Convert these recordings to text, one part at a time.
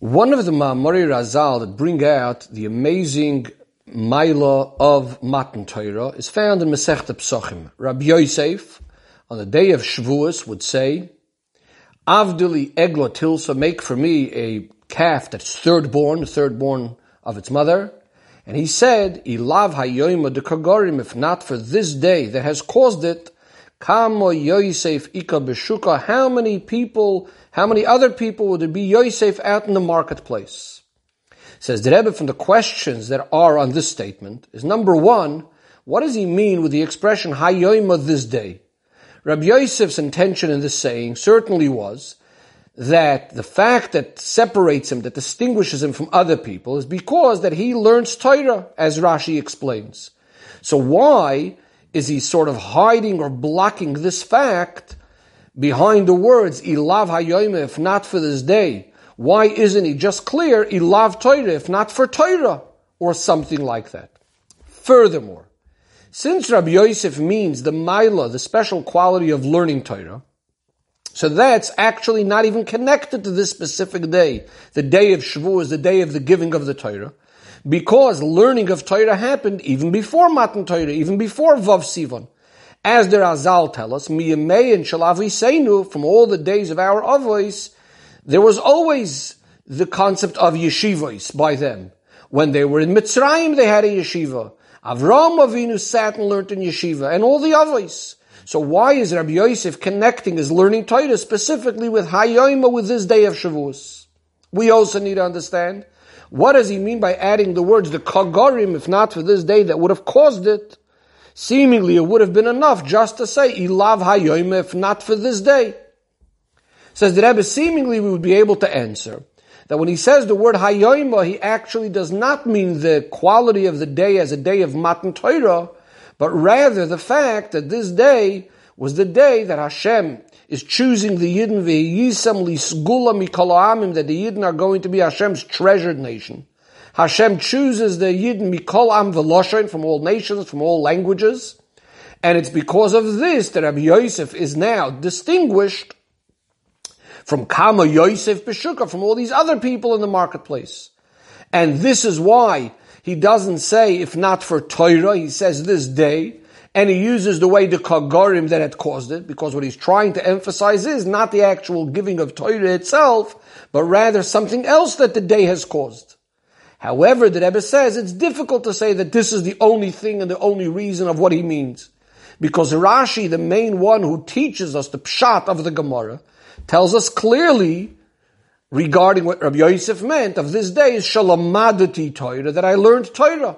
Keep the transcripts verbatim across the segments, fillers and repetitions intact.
One of the Mamori Razal that bring out the amazing Milo of Matan Torah is found in Masech T'Psochim. Rabbi Yosef, on the day of Shavuos, would say, "Avdali Eglotilsa, make for me a calf that's third born, third born of its mother." And he said, "Ilav Hayoma de Kagorim, if not for this day that has caused it, Kamo Yosef Ika Beshuka, how many people, how many other people would there be Yosef out in the marketplace?" Says the Rebbe, from the questions that are on this statement is, number one, what does he mean with the expression Hayoma, this day? Rabbi Yosef's intention in this saying certainly was that the fact that separates him, that distinguishes him from other people, is because that he learns Torah, as Rashi explains. So why is he sort of hiding or blocking this fact behind the words, Ilav Hayoma, if not for this day? Why isn't he just clear, Ilav Torah, if not for Torah, or something like that? Furthermore, since Rabbi Yosef means the Milah, the special quality of learning Torah, so that's actually not even connected to this specific day. The day of Shavuos, the day of the giving of the Torah, because learning of Torah happened even before Matan Torah, even before Vav Sivan. As the Razal tell us, Miyamei and Shalaviseinu, from all the days of our avos, there was always the concept of yeshivos by them. When they were in Mitzrayim, they had a yeshiva. Avram Avinu sat and learned in yeshiva, and all the avos. So why is Rabbi Yosef connecting his learning Torah specifically with Hayoma, with this day of Shavuos? We also need to understand, what does he mean by adding the words, the Kagorim, if not for this day, that would have caused it? Seemingly it would have been enough just to say, Ilav Hayoma, if not for this day. Says the Rebbe, seemingly we would be able to answer that when he says the word Hayoma, he actually does not mean the quality of the day as a day of Matan Torah, but rather the fact that this day was the day that Hashem is choosing the Yidin, that the Yidin are going to be Hashem's treasured nation. Hashem chooses the Yidin mikol am v'loshen, from all nations, from all languages. And it's because of this that Rabbi Yosef is now distinguished from Kama Yosef Beshuka, from all these other people in the marketplace. And this is why he doesn't say, if not for Torah, he says this day, and he uses the way the Kagorim that had caused it, because what he's trying to emphasize is not the actual giving of Torah itself, but rather something else that the day has caused. However, the Rebbe says it's difficult to say that this is the only thing and the only reason of what he means, because Rashi, the main one who teaches us the pshat of the Gemara, tells us clearly regarding what Rabbi Yosef meant of this day is shalamadati Torah, that I learned Torah.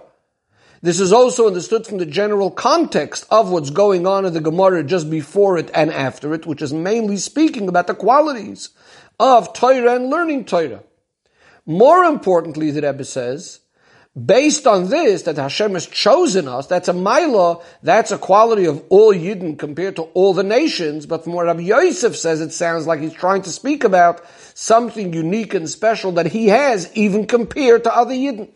This is also understood from the general context of what's going on in the Gemara just before it and after it, which is mainly speaking about the qualities of Torah and learning Torah. More importantly, the Rebbe says, based on this, that Hashem has chosen us, that's a milah, that's a quality of all Yidden compared to all the nations, but from what Rabbi Yosef says, it sounds like he's trying to speak about something unique and special that he has even compared to other Yidden.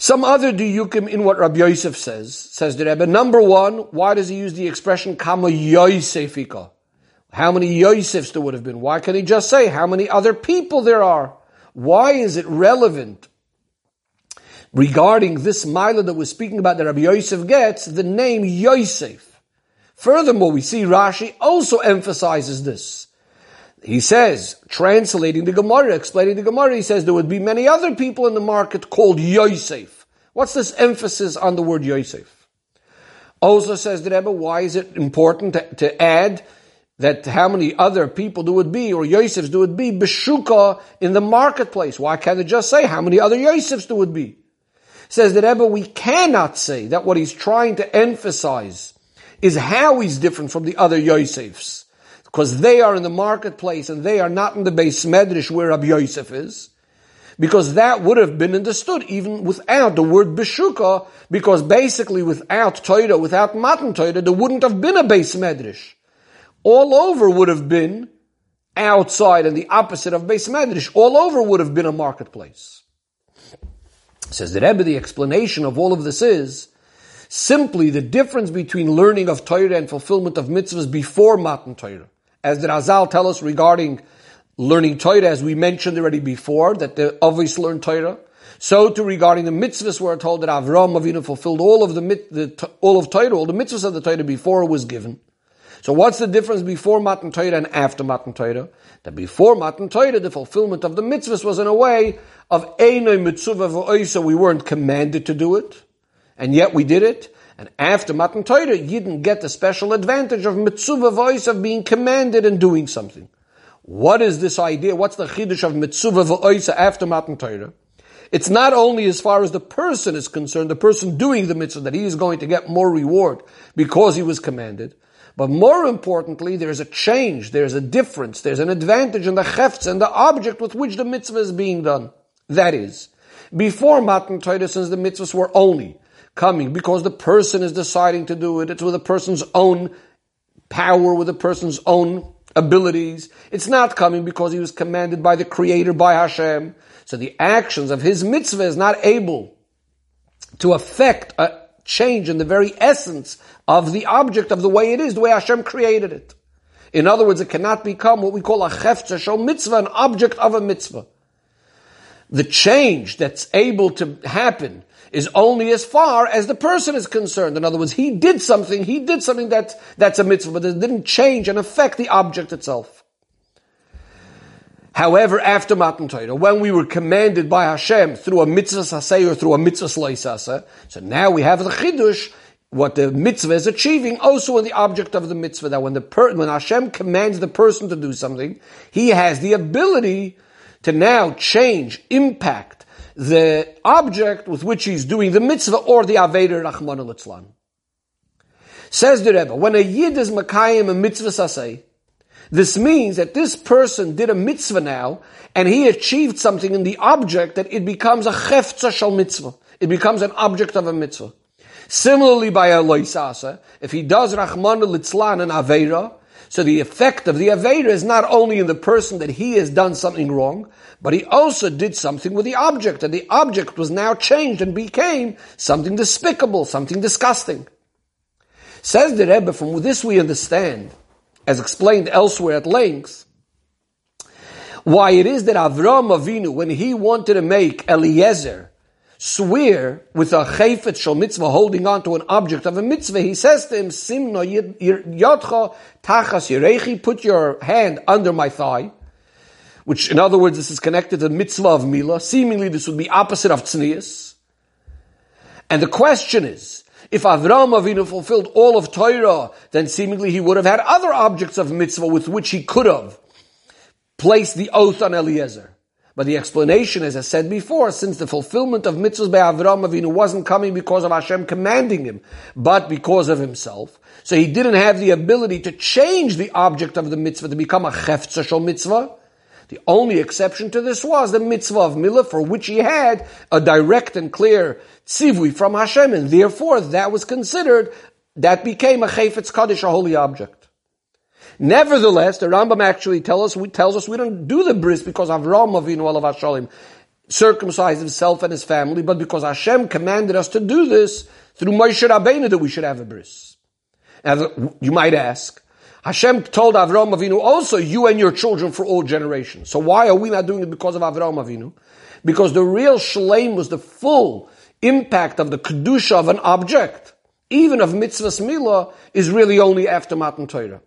Some other diyukim in what Rabbi Yosef says, says the Rebbe. Number one, why does he use the expression Kama Yosefika? How many Yosefs there would have been? Why can't he just say how many other people there are? Why is it relevant regarding this milah that we're speaking about that Rabbi Yosef gets, the name Yosef? Furthermore, we see Rashi also emphasizes this. He says, translating the Gemara, explaining the Gemara, he says there would be many other people in the market called Yosef. What's this emphasis on the word Yosef? Also says the Rebbe, why is it important to, to add that how many other people there would be, or Yosefs there would be, Beshuka, in the marketplace? Why can't it just say how many other Yosefs there would be? Says the Rebbe, we cannot say that what he's trying to emphasize is how he's different from the other Yosefs, because they are in the marketplace and they are not in the Beis Medrash where Rabbi Yosef is, because that would have been understood even without the word Beshuka, because basically without Torah, without Matan Torah, there wouldn't have been a Beis Medrash. All over would have been outside, and the opposite of Beis Medrash, all over would have been a marketplace. Says the Rebbe, the explanation of all of this is simply the difference between learning of Torah and fulfillment of mitzvahs before Matan Torah. As the Razal tell us regarding learning Torah, as we mentioned already before, that the Avos learned Torah. So too regarding the mitzvahs, we're told that Avram Avinu fulfilled all of the, the all of Torah, all the mitzvahs of the Torah before it was given. So what's the difference before Matan Torah and after Matan Torah? That before Matan Torah, the fulfillment of the mitzvahs was in a way of Eino Mitzuva V'oisa. We weren't commanded to do it, and yet we did it. And after Matan Torah, you didn't get the special advantage of Mitzuva V'oisa, of being commanded and doing something. What is this idea? What's the Chidush of Mitzuva V'oisa after Matan Torah? It's not only as far as the person is concerned, the person doing the mitzvah, that he is going to get more reward because he was commanded. But more importantly, there is a change, there is a difference, there is an advantage in the heftzah and the object with which the mitzvah is being done. That is, before Matan Torah, since the mitzvahs were only coming because the person is deciding to do it, it's with a person's own power, with a person's own abilities. It's not coming because he was commanded by the Creator, by Hashem. So the actions of his mitzvah is not able to affect a change in the very essence of the object, of the way it is, the way Hashem created it. In other words, it cannot become what we call a cheftza shel mitzvah, an object of a mitzvah. The change that's able to happen is only as far as the person is concerned. In other words, he did something, he did something that's, that's a mitzvah, but it didn't change and affect the object itself. However, after Matan Torah, when we were commanded by Hashem through a mitzvah saseh or through a mitzvah lo saseh, so now we have the chidush, what the mitzvah is achieving, also in the object of the mitzvah, that when the per- when Hashem commands the person to do something, he has the ability to now change, impact the object with which he's doing the mitzvah or the Aveirah Rachmana litzlan. Says the Rebbe, when a Yid is makayim a mitzvah saseh, this means that this person did a mitzvah now, and he achieved something in the object that it becomes a cheftza shel mitzvah. It becomes an object of a mitzvah. Similarly, by a lo saseh, if he does Rachmana litzlan and Aveirah, so the effect of the Aveirah is not only in the person that he has done something wrong, but he also did something with the object, and the object was now changed and became something despicable, something disgusting. Says the Rebbe, from this we understand, as explained elsewhere at length, why it is that Avram Avinu, when he wanted to make Eliezer swear with a chefetz shel mitzvah, holding on to an object of a mitzvah, he says to him, Simno yodcha tachas yirechi, put your hand under my thigh, which in other words, this is connected to the mitzvah of Milah. Seemingly this would be opposite of tznius. And the question is, if Avram Avinu fulfilled all of Torah, then seemingly he would have had other objects of mitzvah with which he could have placed the oath on Eliezer. But the explanation, as I said before, since the fulfillment of mitzvahs by Avram Avinu wasn't coming because of Hashem commanding him, but because of himself, so he didn't have the ability to change the object of the mitzvah to become a cheftza shel mitzvah. The only exception to this was the mitzvah of Milah, for which he had a direct and clear tzivui from Hashem, and therefore that was considered, that became a chayfetz kaddish, a holy object. Nevertheless, the Rambam actually tells us, we, tells us we don't do the bris because Avram Avinu alav hashalim circumcised himself and his family, but because Hashem commanded us to do this through Moshe Rabbeinu, that we should have a bris. Now, you might ask, Hashem told Avram Avinu also, you and your children for all generations. So why are we not doing it because of Avram Avinu? Because the real shleim was the full impact of the Kedusha of an object, even of mitzvahs Milah, is really only after Matan Torah.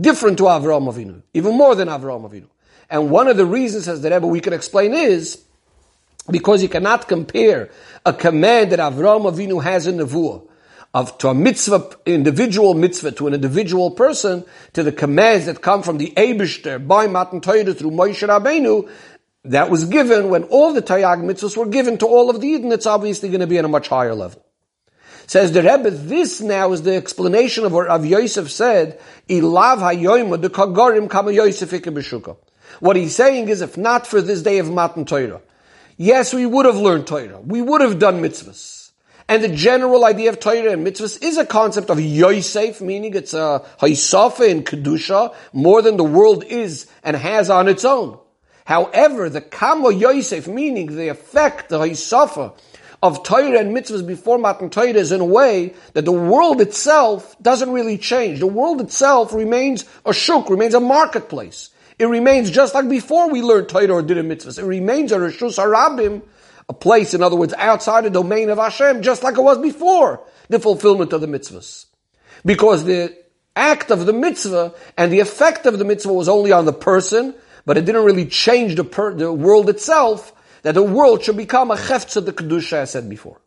Different to Avram Avinu, even more than Avram Avinu. And one of the reasons, as the Rebbe we can explain, is because you cannot compare a command that Avram Avinu has in Nevuah, Of, to a mitzvah, individual mitzvah, to an individual person, to the commands that come from the Eibishter by Matan Torah through Moshe Rabbeinu, that was given when all the Tayag mitzvahs were given to all of the Yidin. It's obviously going to be on a much higher level. Says the Rebbe, this now is the explanation of what Rabbi Yosef said, Ilav Hayoma, the Kagorim Kama Yosef Ikebeshuka. What he's saying is, if not for this day of Matan Torah, yes, we would have learned Torah, we would have done mitzvahs. And the general idea of Torah and mitzvahs is a concept of Yosef, meaning it's a haisafah in Kedusha, more than the world is and has on its own. However, the Kamo Yosef, meaning the effect, the haisafah of Torah and mitzvahs before Matan Torah, is in a way that the world itself doesn't really change. The world itself remains a shuk, remains a marketplace. It remains just like before we learned Torah or did a mitzvah. It remains a Reshus HaRabim, a place, in other words, outside the domain of Hashem, just like it was before the fulfillment of the mitzvahs. Because the act of the mitzvah and the effect of the mitzvah was only on the person, but it didn't really change the, per- the world itself, that the world should become a cheftza of the Kedusha, as I said before.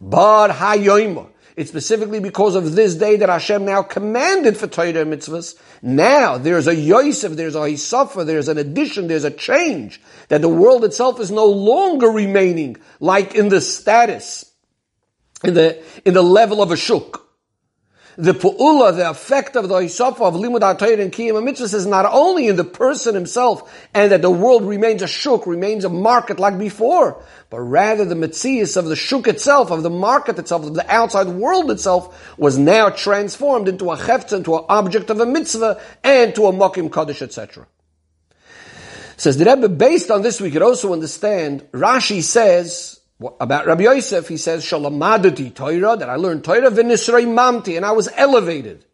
But Hayoma, it's specifically because of this day that Hashem now commanded for Torah and mitzvahs. Now there's a Yosef, there's a haisafah, there's an addition, there's a change, that the world itself is no longer remaining like in the status, in the in the level of a shuk. The pu'ula, the effect of the haisafah of limud ha'Torah and kiyum mitzvahs is not only in the person himself, and that the world remains a shuk, remains a market like before, but rather the metzius of the shuk itself, of the market itself, of the outside world itself, was now transformed into a heftzah, into an object of a mitzvah, and to a mokim kodesh, et cetera. Says the Rebbe, based on this, we could also understand, Rashi says, about Rabbi Yosef, he says, Shalamadati Torah, that I learned Torah, v'nisrei mamti, and I was elevated.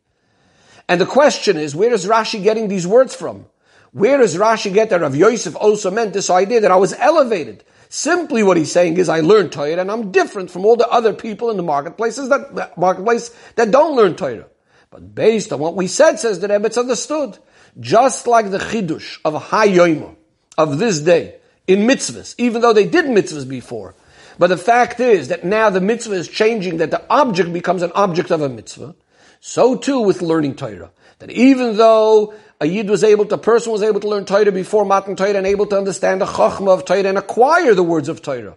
And the question is, where is Rashi getting these words from? Where does Rashi get that Rabbi Yosef also meant this idea that I was elevated? Simply what he's saying is, I learned Torah, and I'm different from all the other people in the marketplaces that, the marketplace that don't learn Torah. But based on what we said, says the Rebbe, it's understood. Just like the Chidush of Hayoma, of this day, in mitzvahs, even though they did mitzvahs before, but the fact is that now the mitzvah is changing, that the object becomes an object of a mitzvah. So too with learning Torah. That even though a Yid was able to, a person was able to learn Torah before Matan Torah and able to understand the Chochmah of Torah and acquire the words of Torah,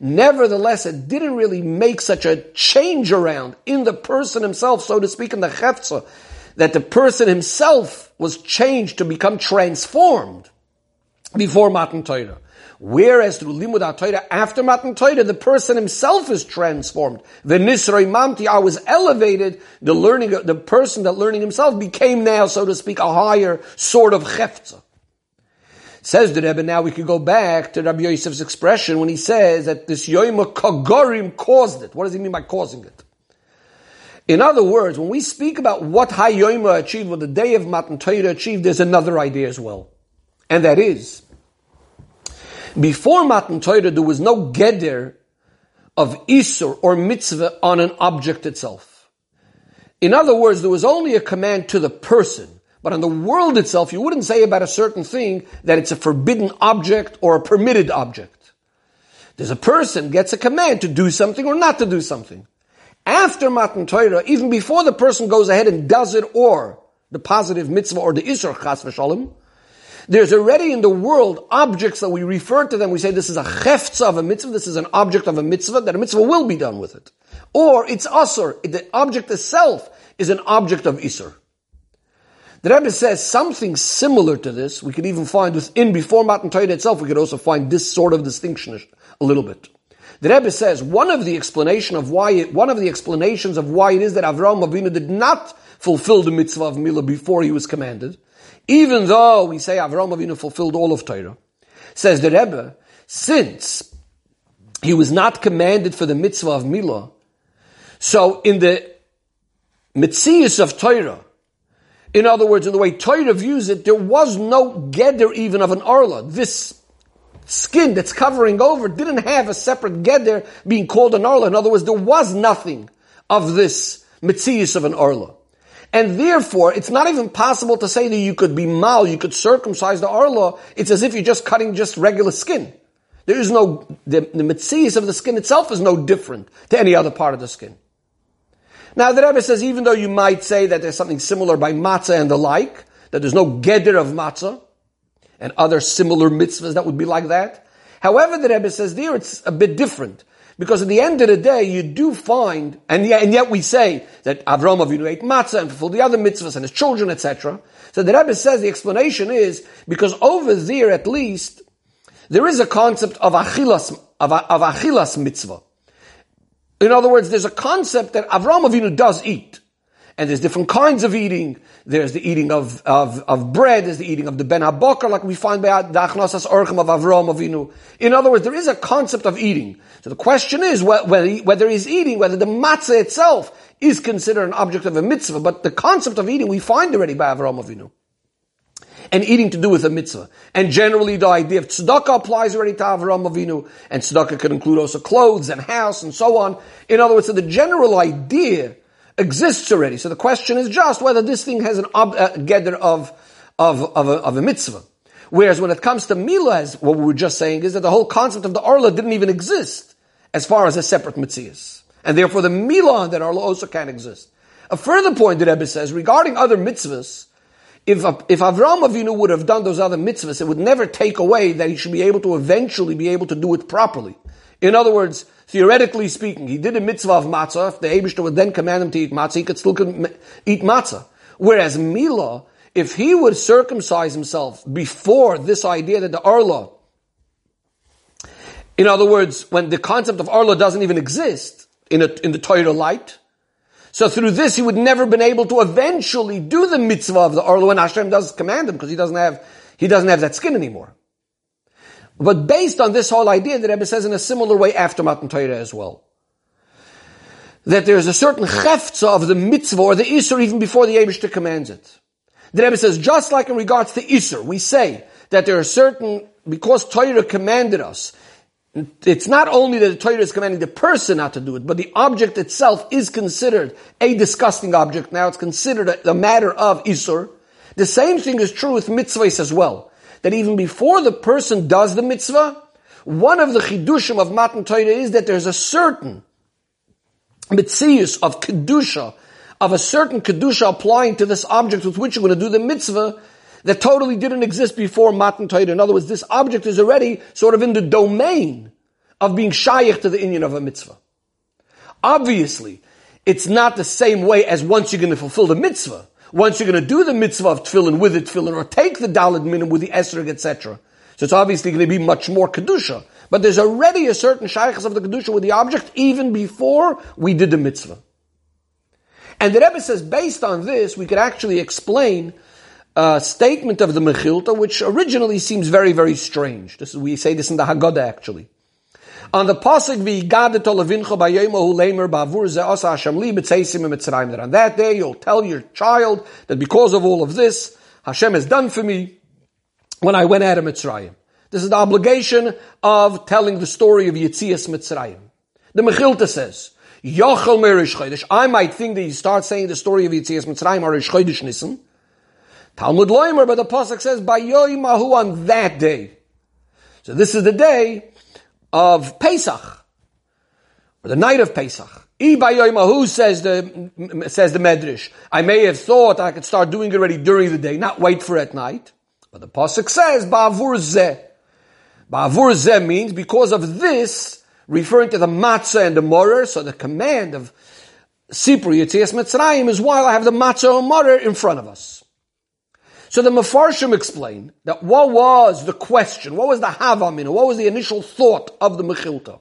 nevertheless, it didn't really make such a change around in the person himself, so to speak, in the Heftzah, that the person himself was changed to become transformed before Matan Torah. Whereas through Limud HaTorah, after Matan Torah, the person himself is transformed. V'nisrei mamti, I was elevated. The learning, the person that learning himself became now, so to speak, a higher sort of cheftza. Says the Rebbe, now we can go back to Rabbi Yosef's expression when he says that this Yoima Kagorim caused it. What does he mean by causing it? In other words, when we speak about what Hayoima achieved, what the day of Matan Torah achieved, there's another idea as well. And that is, before Matan Torah, there was no geder of isur or mitzvah on an object itself. In other words, there was only a command to the person. But on the world itself, you wouldn't say about a certain thing that it's a forbidden object or a permitted object. There's a person gets a command to do something or not to do something. After Matan Torah, even before the person goes ahead and does it or the positive mitzvah or the isur, chas v'shalom, there's already in the world objects that we refer to them. We say this is a heftzah of a mitzvah. This is an object of a mitzvah, that a mitzvah will be done with it. Or it's asur. The object itself is an object of isur. The Rebbe says something similar to this. We could even find within, before Matan Torah itself, we could also find this sort of distinction a little bit. The Rebbe says one of the explanation of why, it, one of the explanations of why it is that Avram Avinu did not fulfill the mitzvah of Milah before he was commanded, even though we say Avram Avinu fulfilled all of Torah, says the Rebbe, since he was not commanded for the mitzvah of Milah, so in the mitzius of Torah, in other words, in the way Torah views it, there was no geder even of an arla. This skin that's covering over didn't have a separate geder being called an arla. In other words, there was nothing of this mitzius of an arla. And therefore, it's not even possible to say that you could be mal, you could circumcise the arla. It's as if you're just cutting just regular skin. There is no, the, the mitzias of the skin itself is no different to any other part of the skin. Now the Rebbe says, even though you might say that there's something similar by matzah and the like, that there's no geder of matzah, and other similar mitzvahs that would be like that. However, the Rebbe says there it's a bit different. Because at the end of the day, you do find, and yet, and yet we say that Avram Avinu ate matzah and fulfilled the other mitzvahs and his children, et cetera. So the Rebbe says the explanation is because over there, at least, there is a concept of achilas, of, of achilas mitzvah. In other words, there's a concept that Avram Avinu does eat. And there's different kinds of eating. There's the eating of, of, of bread. There's the eating of the ben habakar, like we find by the achnasas orchim of Avram Avinu. In other words, there is a concept of eating. So the question is whether, whether he's eating, whether the matzah itself is considered an object of a mitzvah. But the concept of eating we find already by Avram Avinu. and eating to do with a mitzvah. And generally the idea of tzedakah applies already to Avram Avinu, and tzedakah could include also clothes and house and so on. In other words, so the general idea exists already. So the question is just whether this thing has an ob- uh, geder of, of, of, a, of a mitzvah. Whereas when it comes to Milah, what we were just saying is that the whole concept of the arla didn't even exist as far as a separate mitzvah. And therefore the Milah and that arla also can't exist. A further point that Rebbe says, regarding other mitzvahs, if, if Avram Avinu would have done those other mitzvahs, it would never take away that he should be able to eventually be able to do it properly. In other words, theoretically speaking, he did a mitzvah of matzah. If the Eibishter would then command him to eat matzah, he could still eat matzah. Whereas Milah, if he would circumcise himself before this idea that the arla, in other words, when the concept of arla doesn't even exist in, a, in the Torah light, so through this he would never have been able to eventually do the mitzvah of the arla when Hashem does command him, because he doesn't have he doesn't have that skin anymore. But based on this whole idea, the Rebbe says in a similar way after Matan Torah as well, that there is a certain heftzah of the mitzvah or the isur even before the Eibishter commands it. The Rebbe says, just like in regards to Isur, we say that there are certain, because Torah commanded us, it's not only that the Torah is commanding the person not to do it, but the object itself is considered a disgusting object. Now it's considered a, a matter of Isur. The same thing is true with mitzvahs as well, that even before the person does the mitzvah, one of the chidushim of Matan Torah is that there's a certain mitzius of Kedusha, of a certain Kedusha applying to this object with which you're going to do the mitzvah that totally didn't exist before Matan Torah. In other words, this object is already sort of in the domain of being shayach to the inyan of a mitzvah. Obviously, it's not the same way as once you're going to fulfill the mitzvah. Once you're going to do the mitzvah of tefillin with the tefillin, or take the daled minim with the esrog, et cetera. So it's obviously going to be much more Kedusha. But there's already a certain shayachas of the Kedusha with the object even before we did the mitzvah. And the Rebbe says, based on this, we could actually explain a statement of the Mechilta, which originally seems very, very strange. This is, we say this in the Haggadah, actually. On the pasuk, on that day, you'll tell your child that because of all of this, Hashem has done for me when I went out of Mitzrayim. This is the obligation of telling the story of Yetzias Mitzrayim. The Mechilta says, I might think that you start saying the story of Yetzias Mitzrayim or Rish Chodesh Nisan. Talmud Loimer, but the pasuk says, Bayoimahu, on that day. So this is the day of Pesach, or the night of Pesach. I Bayoimahu, says the, says the Medrash. I may have thought I could start doing it already during the day, not wait for at night. But the pasuk says, Ba'avur Zeh. Ba'avur Zeh means, because of this, referring to the matzah and the morer, so the command of Sipur Yetzias Mitzrayim is while I have the matzah and morer in front of us. So the Mefarshim explain that what was the question, what was the havamina, what was the initial thought of the Mechilta?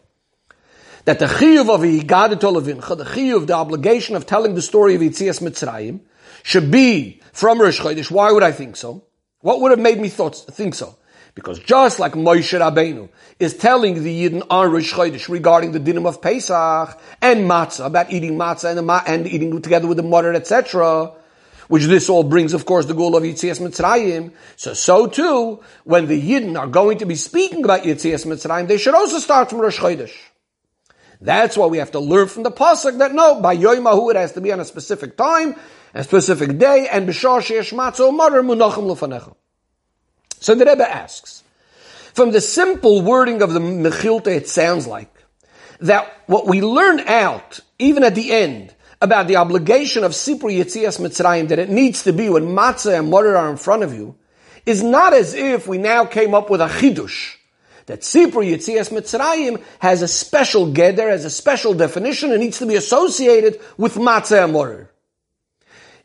That the chiyuv of Yigadet Olavincha, the chiyuv, the obligation of telling the story of Yetzias Mitzrayim, should be from Rosh Chodesh. Why would I think so? What would have made me thought, think so? Because just like Moshe Rabbeinu is telling the Yidin on Rosh Chodesh regarding the dinim of Pesach and matzah, about eating matzah and, ma- and eating together with the mother, et cetera, which this all brings, of course, the goal of Yetzias Mitzrayim. So, so too, when the Yidin are going to be speaking about Yetzias Mitzrayim, they should also start from Rosh Chodesh. That's why we have to learn from the pasuk that no, by Yom Mahu it has to be on a specific time, a specific day, and b'shar sheyesh matzah u'moreh munachim lefanecha. So the Rebbe asks, from the simple wording of the Mechilta, it sounds like that what we learn out, even at the end, about the obligation of Sipur Yetzias Mitzrayim, that it needs to be when matzah and mortar are in front of you, is not as if we now came up with a chidush, that Sipur Yetzias Mitzrayim has a special geder, has a special definition, and needs to be associated with matzah and mortar.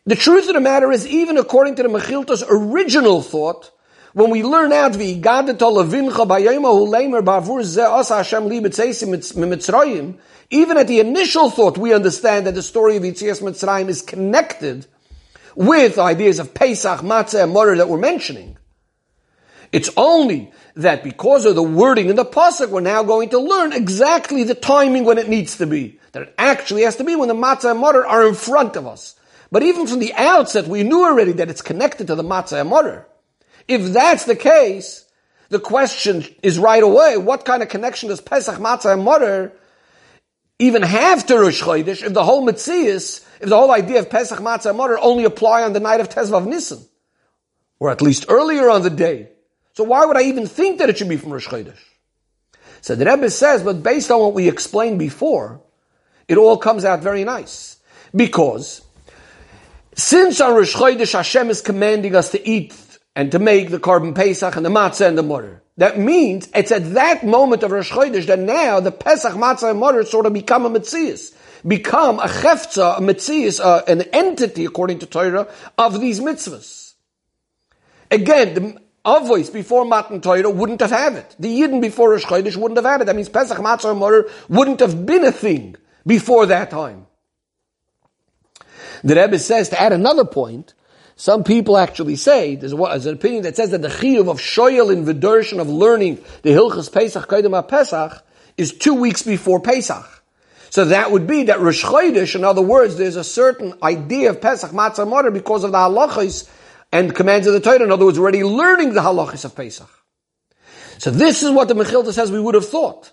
The truth of the matter is, even according to the Mechilta's original thought, when we learn out Mitzrayim, even at the initial thought, we understand that the story of Yetzias Mitzrayim is connected with ideas of Pesach, Matzah, and Moreh that we're mentioning. It's only that because of the wording in the pasuk, we're now going to learn exactly the timing when it needs to be. That it actually has to be when the Matzah and Moreh are in front of us. But even from the outset, we knew already that it's connected to the Matzah and Moreh. If that's the case, the question is right away, what kind of connection does Pesach, Matzah, and Mutter even have to Rosh Chodesh if the whole Metzias, if the whole idea of Pesach, Matzah, and Mutter only apply on the night of Tezvav Nisan? Or at least earlier on the day. So why would I even think that it should be from Rosh Chodesh? So the Rebbe says, but based on what we explained before, it all comes out very nice. Because since on Rosh Chodesh Hashem is commanding us to eat and to make the Korban Pesach and the Matzah and the Mutter, that means it's at that moment of Rosh Chodesh that now the Pesach, Matzah and Mutter sort of become a Metzias, become a cheftza, a Metzias, uh, an entity according to Torah of these mitzvahs. Again, the Avos before Matan Torah wouldn't have had it. The Yidin before Rosh Chodesh wouldn't have had it. That means Pesach, Matzah, and Mutter wouldn't have been a thing before that time. The Rebbe says, to add another point, some people actually say, there's, what, there's an opinion that says that the chiyuv of shoyel in Vidurshin of learning the Hilchas Pesach, Kedema Pesach, is two weeks before Pesach. So that would be that Rosh Chodesh, in other words, there's a certain idea of Pesach, Matzah, Mutter because of the halachos and commands of the Torah. In other words, we're already learning the halachos of Pesach. So this is what the Mechilta says we would have thought.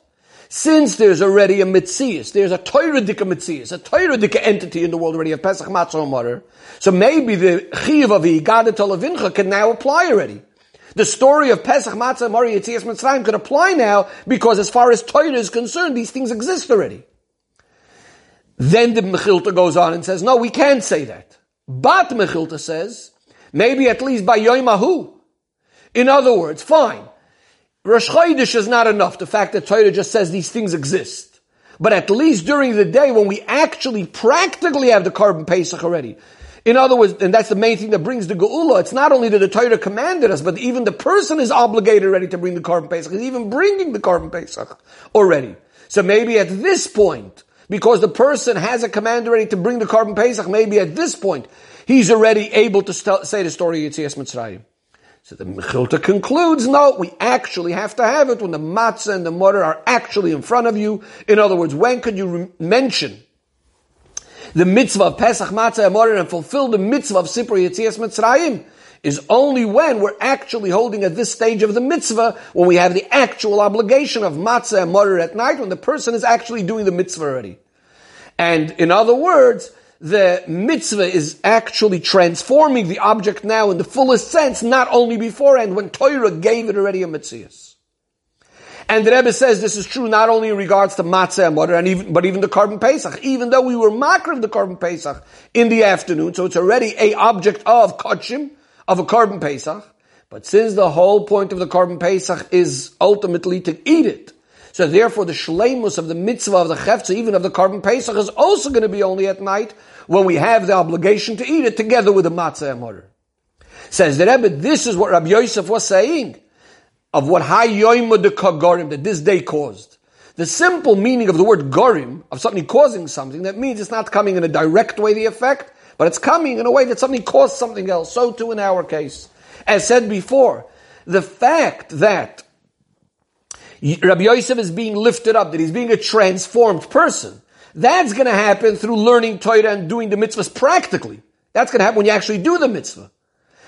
Since there's already a mitzias, there's a Torah-dika mitzias, a Torah-dika entity in the world already of Pesach, Matzah, and Mutter, so maybe the chiyuv of Higadah Tolavincha can now apply already. The story of Pesach, Matzah, and Mutter, Yetzias Mitzrayim could apply now because as far as Torah is concerned, these things exist already. Then the Mechilta goes on and says, no, we can't say that. But Mechilta says, maybe at least by Yom Ahu. In other words, fine. Rosh Chodesh is not enough, the fact that Torah just says these things exist. But at least during the day when we actually practically have the Korban Pesach already. In other words, and that's the main thing that brings the Geula, it's not only that the Torah commanded us, but even the person is obligated already to bring the Korban Pesach. He's even bringing the Korban Pesach already. So maybe at this point, because the person has a command already to bring the Korban Pesach, maybe at this point, he's already able to st- say the story of Yetzias Mitzrayim. So the Mechilta concludes, no, we actually have to have it when the matzah and the mutter are actually in front of you. In other words, when could you re- mention the mitzvah of Pesach, matzah, and mutter and fulfill the mitzvah of Sipur Yetzias Mitzrayim is only when we're actually holding at this stage of the mitzvah, when we have the actual obligation of matzah and mutter at night, when the person is actually doing the mitzvah already. And in other words, the mitzvah is actually transforming the object now in the fullest sense, not only beforehand, when Torah gave it already a mitzvah. And the Rebbe says this is true not only in regards to matzah and water, and even, but even the Korban Pesach, even though we were makar of the Korban Pesach in the afternoon, so it's already a object of kodshim, of a Korban Pesach, but since the whole point of the Korban Pesach is ultimately to eat it, so therefore the shleimus of the mitzvah of the heftzah, even of the Korban Pesach, is also going to be only at night when we have the obligation to eat it together with the matzah and mutter. Says the Rebbe, this is what Rabbi Yosef was saying of what Hayoma de Kagorim, that this day caused. The simple meaning of the word gorim, of something causing something, that means it's not coming in a direct way, the effect, but it's coming in a way that something caused something else. So too in our case. As said before, the fact that Rabbi Yosef is being lifted up, that he's being a transformed person. That's going to happen through learning Torah and doing the mitzvahs practically. That's going to happen when you actually do the mitzvah.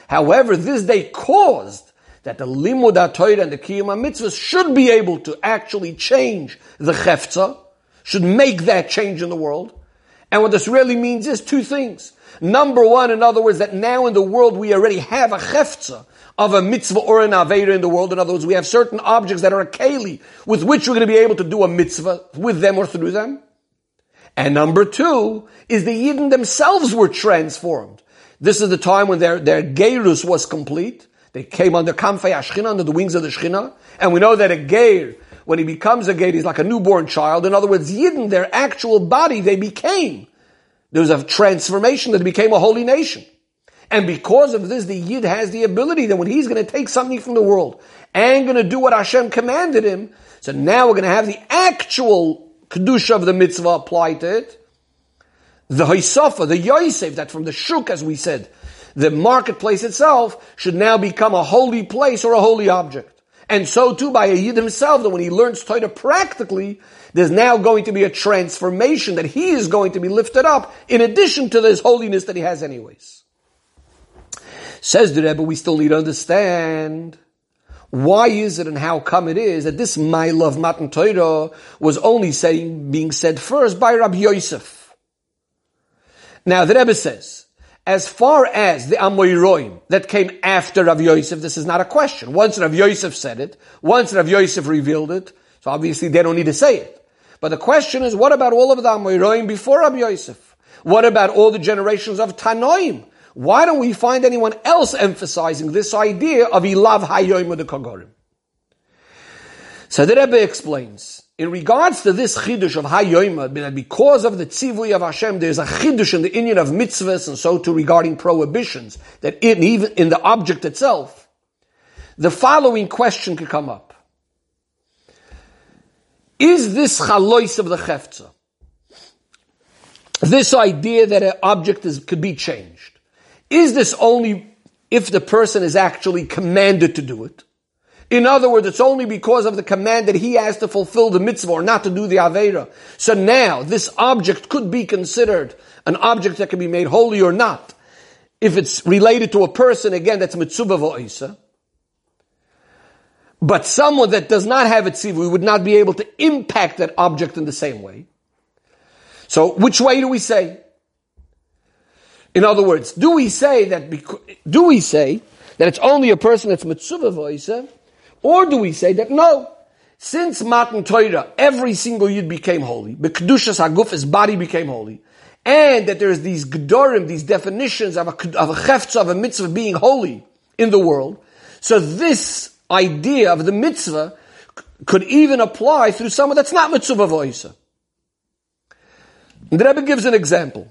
However, this day caused that the limud ha-Torah and the kiyum ha-mitzvahs should be able to actually change the cheftza, should make that change in the world. And what this really means is two things. Number one, in other words, that now in the world we already have a cheftza of a mitzvah or an Aveirah in the world. In other words, we have certain objects that are a keli with which we're going to be able to do a mitzvah with them or through them. And number two is the Yidden themselves were transformed. This is the time when their, their geirus was complete. They came under kamfei ha-shchina, under the wings of the shchina. And we know that a geir, when he becomes a geir, he's like a newborn child. In other words, Yidden, their actual body, they became. There was a transformation that became a holy nation. And because of this, the Yid has the ability that when he's going to take something from the world and going to do what Hashem commanded him, so now we're going to have the actual Kedusha of the mitzvah applied to it. The haisafah, the Yosef, that from the shuk, as we said, the marketplace itself should now become a holy place or a holy object. And so too by a Yid himself, that when he learns Torah practically, there's now going to be a transformation that he is going to be lifted up in addition to this holiness that he has anyways. Says the Rebbe, we still need to understand why is it and how come it is that this Milo of Matan Torah was only saying, being said first by Rabbi Yosef. Now the Rebbe says, as far as the Amoiroim that came after Rabbi Yosef, this is not a question. Once Rabbi Yosef said it, once Rabbi Yosef revealed it, so obviously they don't need to say it. But the question is, what about all of the Amoiroim before Rabbi Yosef? What about all the generations of Tanoim? Why don't we find anyone else emphasizing this idea of Ilav Hayoma de Kogorim? So the Rebbe explains, in regards to this Chidush of Hayoma, because of the Tzivui of Hashem, there's a Chidush in the union of mitzvahs, and so too regarding prohibitions, that in, even in the object itself, the following question could come up. Is this Chalois of the Heftzah? This idea that an object is, could be changed. Is this only if the person is actually commanded to do it? In other words, it's only because of the command that he has to fulfill the mitzvah or not to do the Aveirah. So now, this object could be considered an object that can be made holy or not. If it's related to a person, again, that's Mitzuva V'oisa. But someone that does not have a tzivui would not be able to impact that object in the same way. So, which way do we say? In other words, do we say that do we say that it's only a person that's mitzuva v'oisa, or do we say that no? Since Matan Torah, every single yid became holy, b'kedushas haguf, his body became holy, and that there's these gedorim, these definitions of a of a cheftza, of a mitzvah being holy in the world. So this idea of the mitzvah could even apply through someone that's not mitzuva v'oisa. The Rebbe gives an example.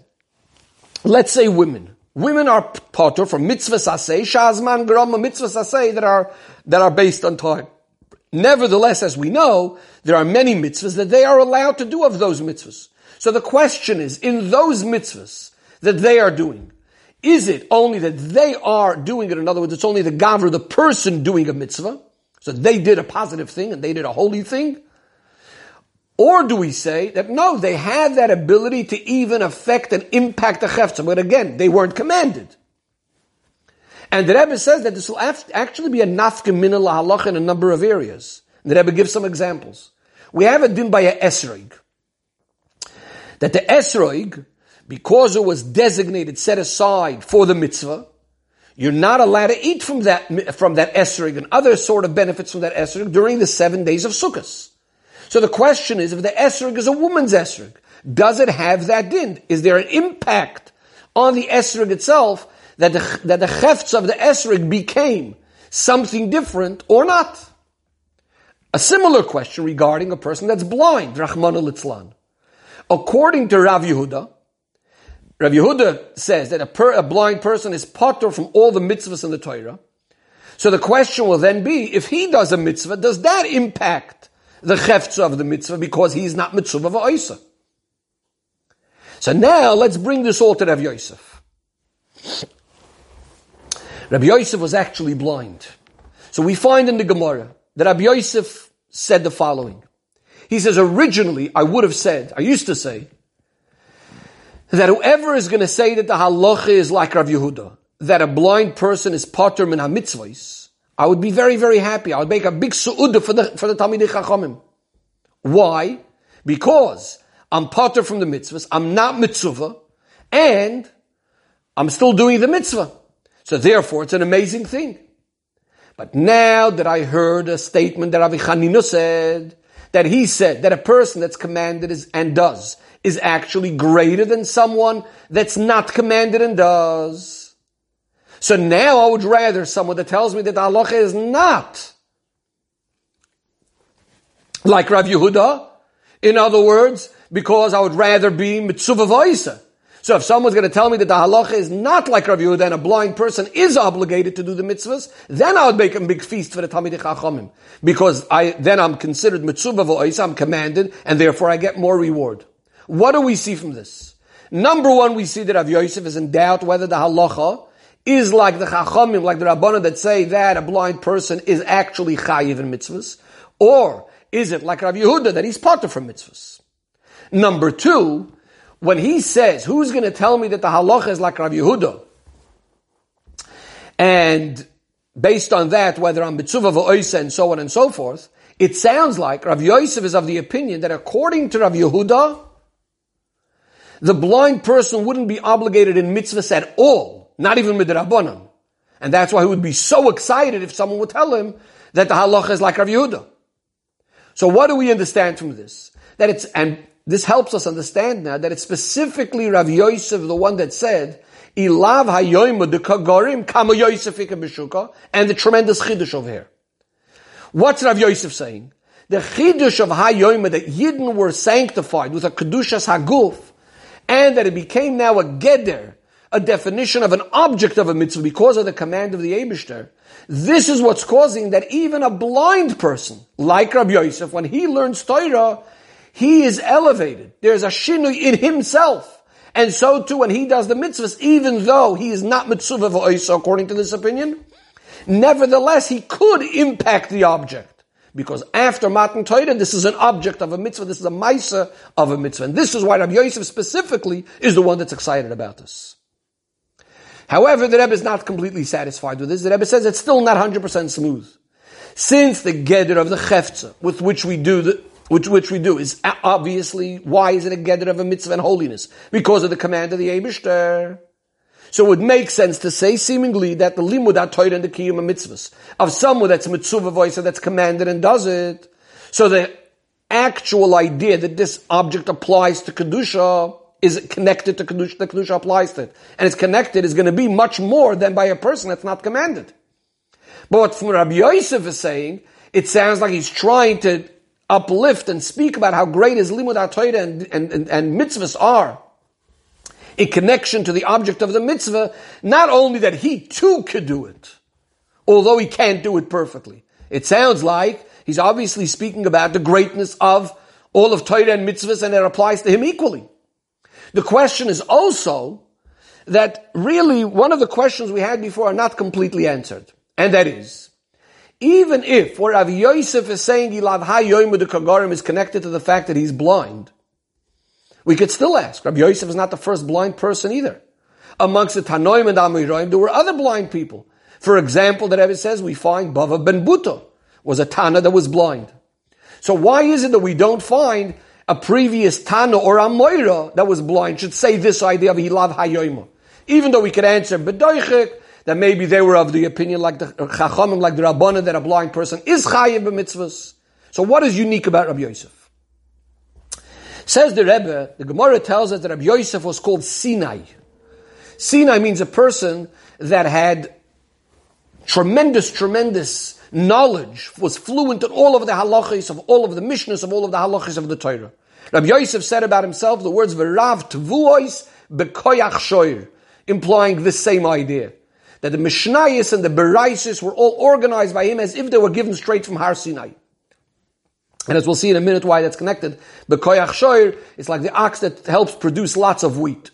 Let's say women. Women are potter from mitzvahs asay, shazman grama mitzvahs asay that are, that are based on time. Nevertheless, as we know, there are many mitzvahs that they are allowed to do of those mitzvahs. So the question is, in those mitzvahs that they are doing, is it only that they are doing it? In other words, it's only the gavra, the person doing a mitzvah. So they did a positive thing and they did a holy thing. Or do we say that no, they have that ability to even affect and impact the cheftza, but again, they weren't commanded. And the Rebbe says that this will actually be a nafka mina lahalacha in a number of areas. And the Rebbe gives some examples. We have a din by a esroig. That the esroig, because it was designated, set aside for the mitzvah, you're not allowed to eat from that, from that esroig and other sort of benefits from that esroig during the seven days of Sukkot. So the question is, if the esrog is a woman's esrog, does it have that din? Is there an impact on the esrog itself that the, that the cheftz of the esrog became something different or not? A similar question regarding a person that's blind, Rachmana litzlan. According to Rav Yehuda, Rav Yehuda says that a, per, a blind person is potter from all the mitzvahs in the Torah. So the question will then be, if he does a mitzvah, does that impact the cheftza of the mitzvah, because he is not mitzuva v'oisa? So now let's bring this all to Rabbi Yosef. Rabbi Yosef was actually blind. So we find in the Gemara that Rabbi Yosef said the following. He says, originally I would have said, I used to say, that whoever is going to say that the halacha is like Rabbi Yehuda, that a blind person is patur min ha-mitzvahs, I would be very, very happy. I would make a big su'udah for the, for the Talmidei Chachamim. Why? Because I'm potter from the mitzvahs, I'm not mitzvah, and I'm still doing the mitzvah. So therefore, it's an amazing thing. But now that I heard a statement that Rabbi Chanina said, that he said that a person that's commanded is and does is actually greater than someone that's not commanded and does. So now I would rather someone that tells me that the halacha is not like Rav Yehuda. In other words, because I would rather be mitzuva v'oisa. So if someone's going to tell me that the halacha is not like Rav Yehuda and a blind person is obligated to do the mitzvahs, then I would make a big feast for the Talmidei Chachamim. Because I, then I'm considered mitzuva v'oisa, I'm commanded, and therefore I get more reward. What do we see from this? Number one, we see that Rav Yosef is in doubt whether the halacha is like the Chachamim, like the Rabbanah that say that a blind person is actually chayiv in mitzvahs, or is it like Rav Yehuda that he's potter from mitzvahs? Number two, when he says, who's going to tell me that the halacha is like Rav Yehuda, And based on that, whether on Mitzuva V'oisa and so on and so forth, it sounds like Rabbi Yosef is of the opinion that according to Rabbi Yehuda, the blind person wouldn't be obligated in mitzvahs at all, not even midrabanan. And that's why he would be so excited if someone would tell him that the halacha is like Rabbi Yehuda. So what do we understand from this? That it's, and this helps us understand now, that it's specifically Rabbi Yosef, the one that said, Ilav Hayoma Dekagorim Kama Yosefika Bishuka, and the tremendous Chidush over here. What's Rabbi Yosef saying? The Chidush of Hayoma, that Yidin were sanctified with a Kedushas Haguf, and that it became now a geder, a definition of an object of a mitzvah because of the command of the Eibishter. This is what's causing that even a blind person, like Rabbi Yosef, when he learns Torah, he is elevated. There's a shinui in himself. And so too when he does the mitzvahs, even though he is not mitzuva v'oisa according to this opinion, nevertheless he could impact the object. Because after Matan Torah, this is an object of a mitzvah, this is a maisa of a mitzvah. And this is why Rabbi Yosef specifically is the one that's excited about this. However, the Rebbe is not completely satisfied with this. The Rebbe says it's still not one hundred percent smooth. Since the geder of the heftzah, with which we do the, which, which we do, is obviously, why is it a geder of a mitzvah and holiness? Because of the command of the Eibishter. So it would make sense to say, seemingly, that the limud ha-Torah and the kiyum ha-mitzvahs, of someone that's mitzuva v'oisa, that's commanded and does it. So the actual idea that this object applies to Kedusha, is connected to Kedusha, the Kedusha applies to it. And it's connected, is going to be much more than by a person that's not commanded. But what from Rabbi Yosef is saying, it sounds like he's trying to uplift and speak about how great his limud ha-Torah and, and, and, and mitzvahs are, in connection to the object of the mitzvah, not only that he too could do it, although he can't do it perfectly. It sounds like he's obviously speaking about the greatness of all of Torah and mitzvahs, and it applies to him equally. The question is also that really one of the questions we had before are not completely answered. And that is, even if what Rabbi Yosef is saying, Ilav HaYoyim U'Dekagorim, is connected to the fact that he's blind, we could still ask. Rabbi Yosef is not the first blind person either. Amongst the Tanoim and Amoraim, there were other blind people. For example, the Rebbe says we find Bava ben Buto was a Tana that was blind. So why is it that we don't find a previous Tana or Amoira that was blind should say this idea of Hilav Hayoyma? Even though we could answer B'doichik, that maybe they were of the opinion like the Chachamim, like the Rabbanah, that a blind person is Chayiv B'mitzvahs. So what is unique about Rabbi Yosef? Says the Rebbe, the Gemara tells us that Rabbi Yosef was called Sinai. Sinai means a person that had tremendous, tremendous knowledge, was fluent in all of the halachis, of all of the mishnahs, of all of the halachis of the Torah. Rabbi Yosef said about himself the words "V'rav tvuos bekoyach shoir," implying the same idea, that the mishnayos and the beraisis were all organized by him as if they were given straight from Har Sinai. And as we'll see in a minute why that's connected, bekoyach shoir, it's like the ox that helps produce lots of wheat.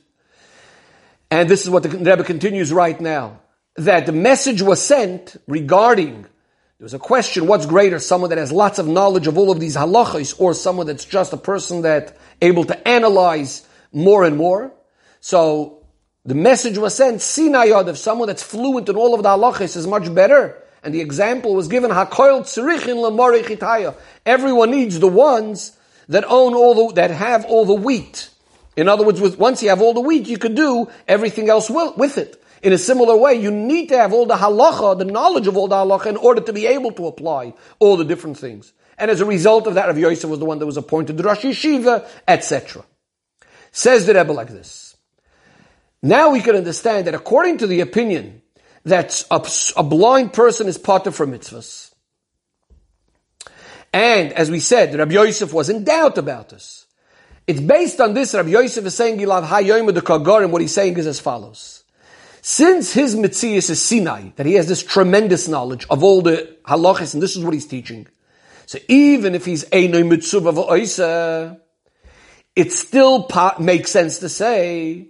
And this is what the Rebbe continues right now, that the message was sent regarding. There was a question, what's greater, someone that has lots of knowledge of all of these halachos, or someone that's just a person that's able to analyze more and more? So the message was sent, Sinai Yadav, someone that's fluent in all of the halachos is much better. And the example was given, Hakoil Tzirichin Lamori Chitaya. Everyone needs the ones that own all the, that have all the wheat. In other words, with, once you have all the wheat, you could do everything else will, with it. In a similar way, you need to have all the halacha, the knowledge of all the halacha, in order to be able to apply all the different things. And as a result of that, Rav Yosef was the one that was appointed to Rosh Yeshiva, et cetera. Says the Rebbe like this. Now we can understand that according to the opinion that a, a blind person is potter for mitzvahs, and as we said, Rav Yosef was in doubt about this. It's based on this, Rav Yosef is saying, Ilav HaYoyim U'Dekagorim, what he's saying is as follows. Since his metzius is Sinai, that he has this tremendous knowledge of all the halachas, and this is what he's teaching. So even if he's Einoi Mitzuva V'Oisa, it still makes sense to say.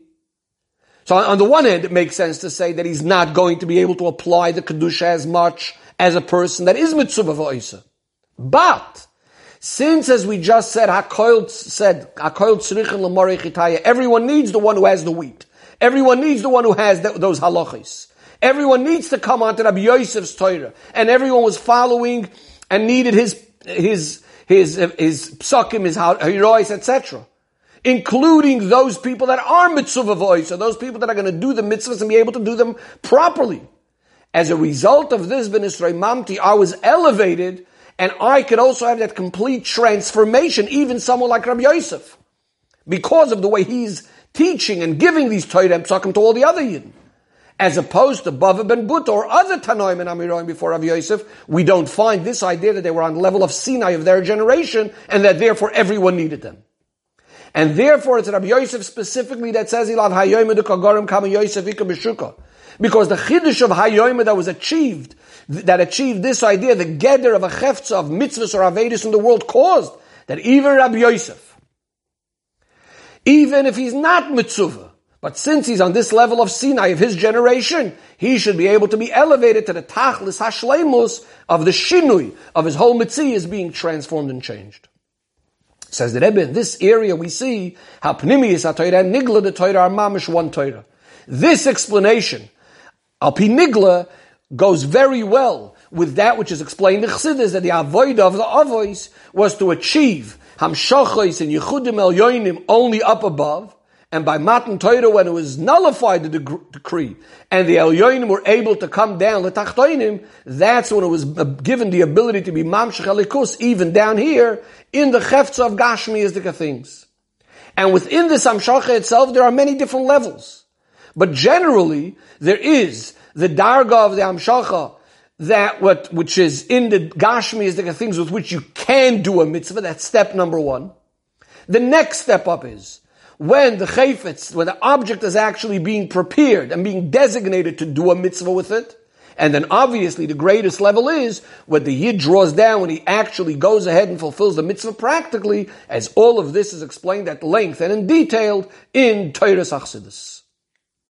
So on the one hand, it makes sense to say that he's not going to be able to apply the Kedusha as much as a person that is Mitzuva V'Oisa. But, since as we just said, Hakoil said, Hakoil Tzrichin L'Morei Chitaya, everyone needs the one who has the wheat. Everyone needs the one who has th- those halachis. Everyone needs to come onto Rabbi Yosef's Torah, and everyone was following and needed his his his his psakim, his herois, et cetera, including those people that are Mitzuva V'oisa, those people that are going to do the mitzvahs and be able to do them properly. As a result of this, Ben Israel Mamti, I was elevated, and I could also have that complete transformation, even someone like Rabbi Yosef, because of the way he's teaching and giving these Torah and Psakim to all the other Yidden. As opposed to Bava ben Buta or other Tanoim and Amiroim before Rabbi Yosef, we don't find this idea that they were on the level of Sinai of their generation, and that therefore everyone needed them. And therefore it's Rabbi Yosef specifically that says, Ilav Hayoma Dukagorim Kama Yosef Ika B'Shuka. Because the Chidush of Hayoma that was achieved, that achieved this idea, the geder of a heftzah of mitzvahs or Aveirahs in the world, caused that even Rabbi Yosef, even if he's not mitzvah, but since he's on this level of Sinai of his generation, he should be able to be elevated to the tachlis hashleimus of the shinui, of his whole mitzvah is being transformed and changed. Says the Rebbe, in this area we see how Pnimiyus HaTorah and Nigla the Torah are mamish one Torah. This explanation, Al Pi Nigla, goes very well with that which is explained in Chassidus, that the avodah of the avos was to achieve hamshachos and yichudim el yoinim only up above, and by Matan Torah, when it was nullified the decree, and the el yoinim were able to come down letachtoinim, that's when it was given the ability to be mamshach elikus even down here in the cheftza of gashmiistic things. And within this hamshacha itself, there are many different levels, but generally there is the darga of the hamshacha, that what which is in the gashmi is the things with which you can do a mitzvah. That's step number one. The next step up is when the chayfetz, when the object is actually being prepared and being designated to do a mitzvah with it. And then obviously the greatest level is when the yid draws down, when he actually goes ahead and fulfills the mitzvah practically, as all of this is explained at length and in detail in Torah Chassidus.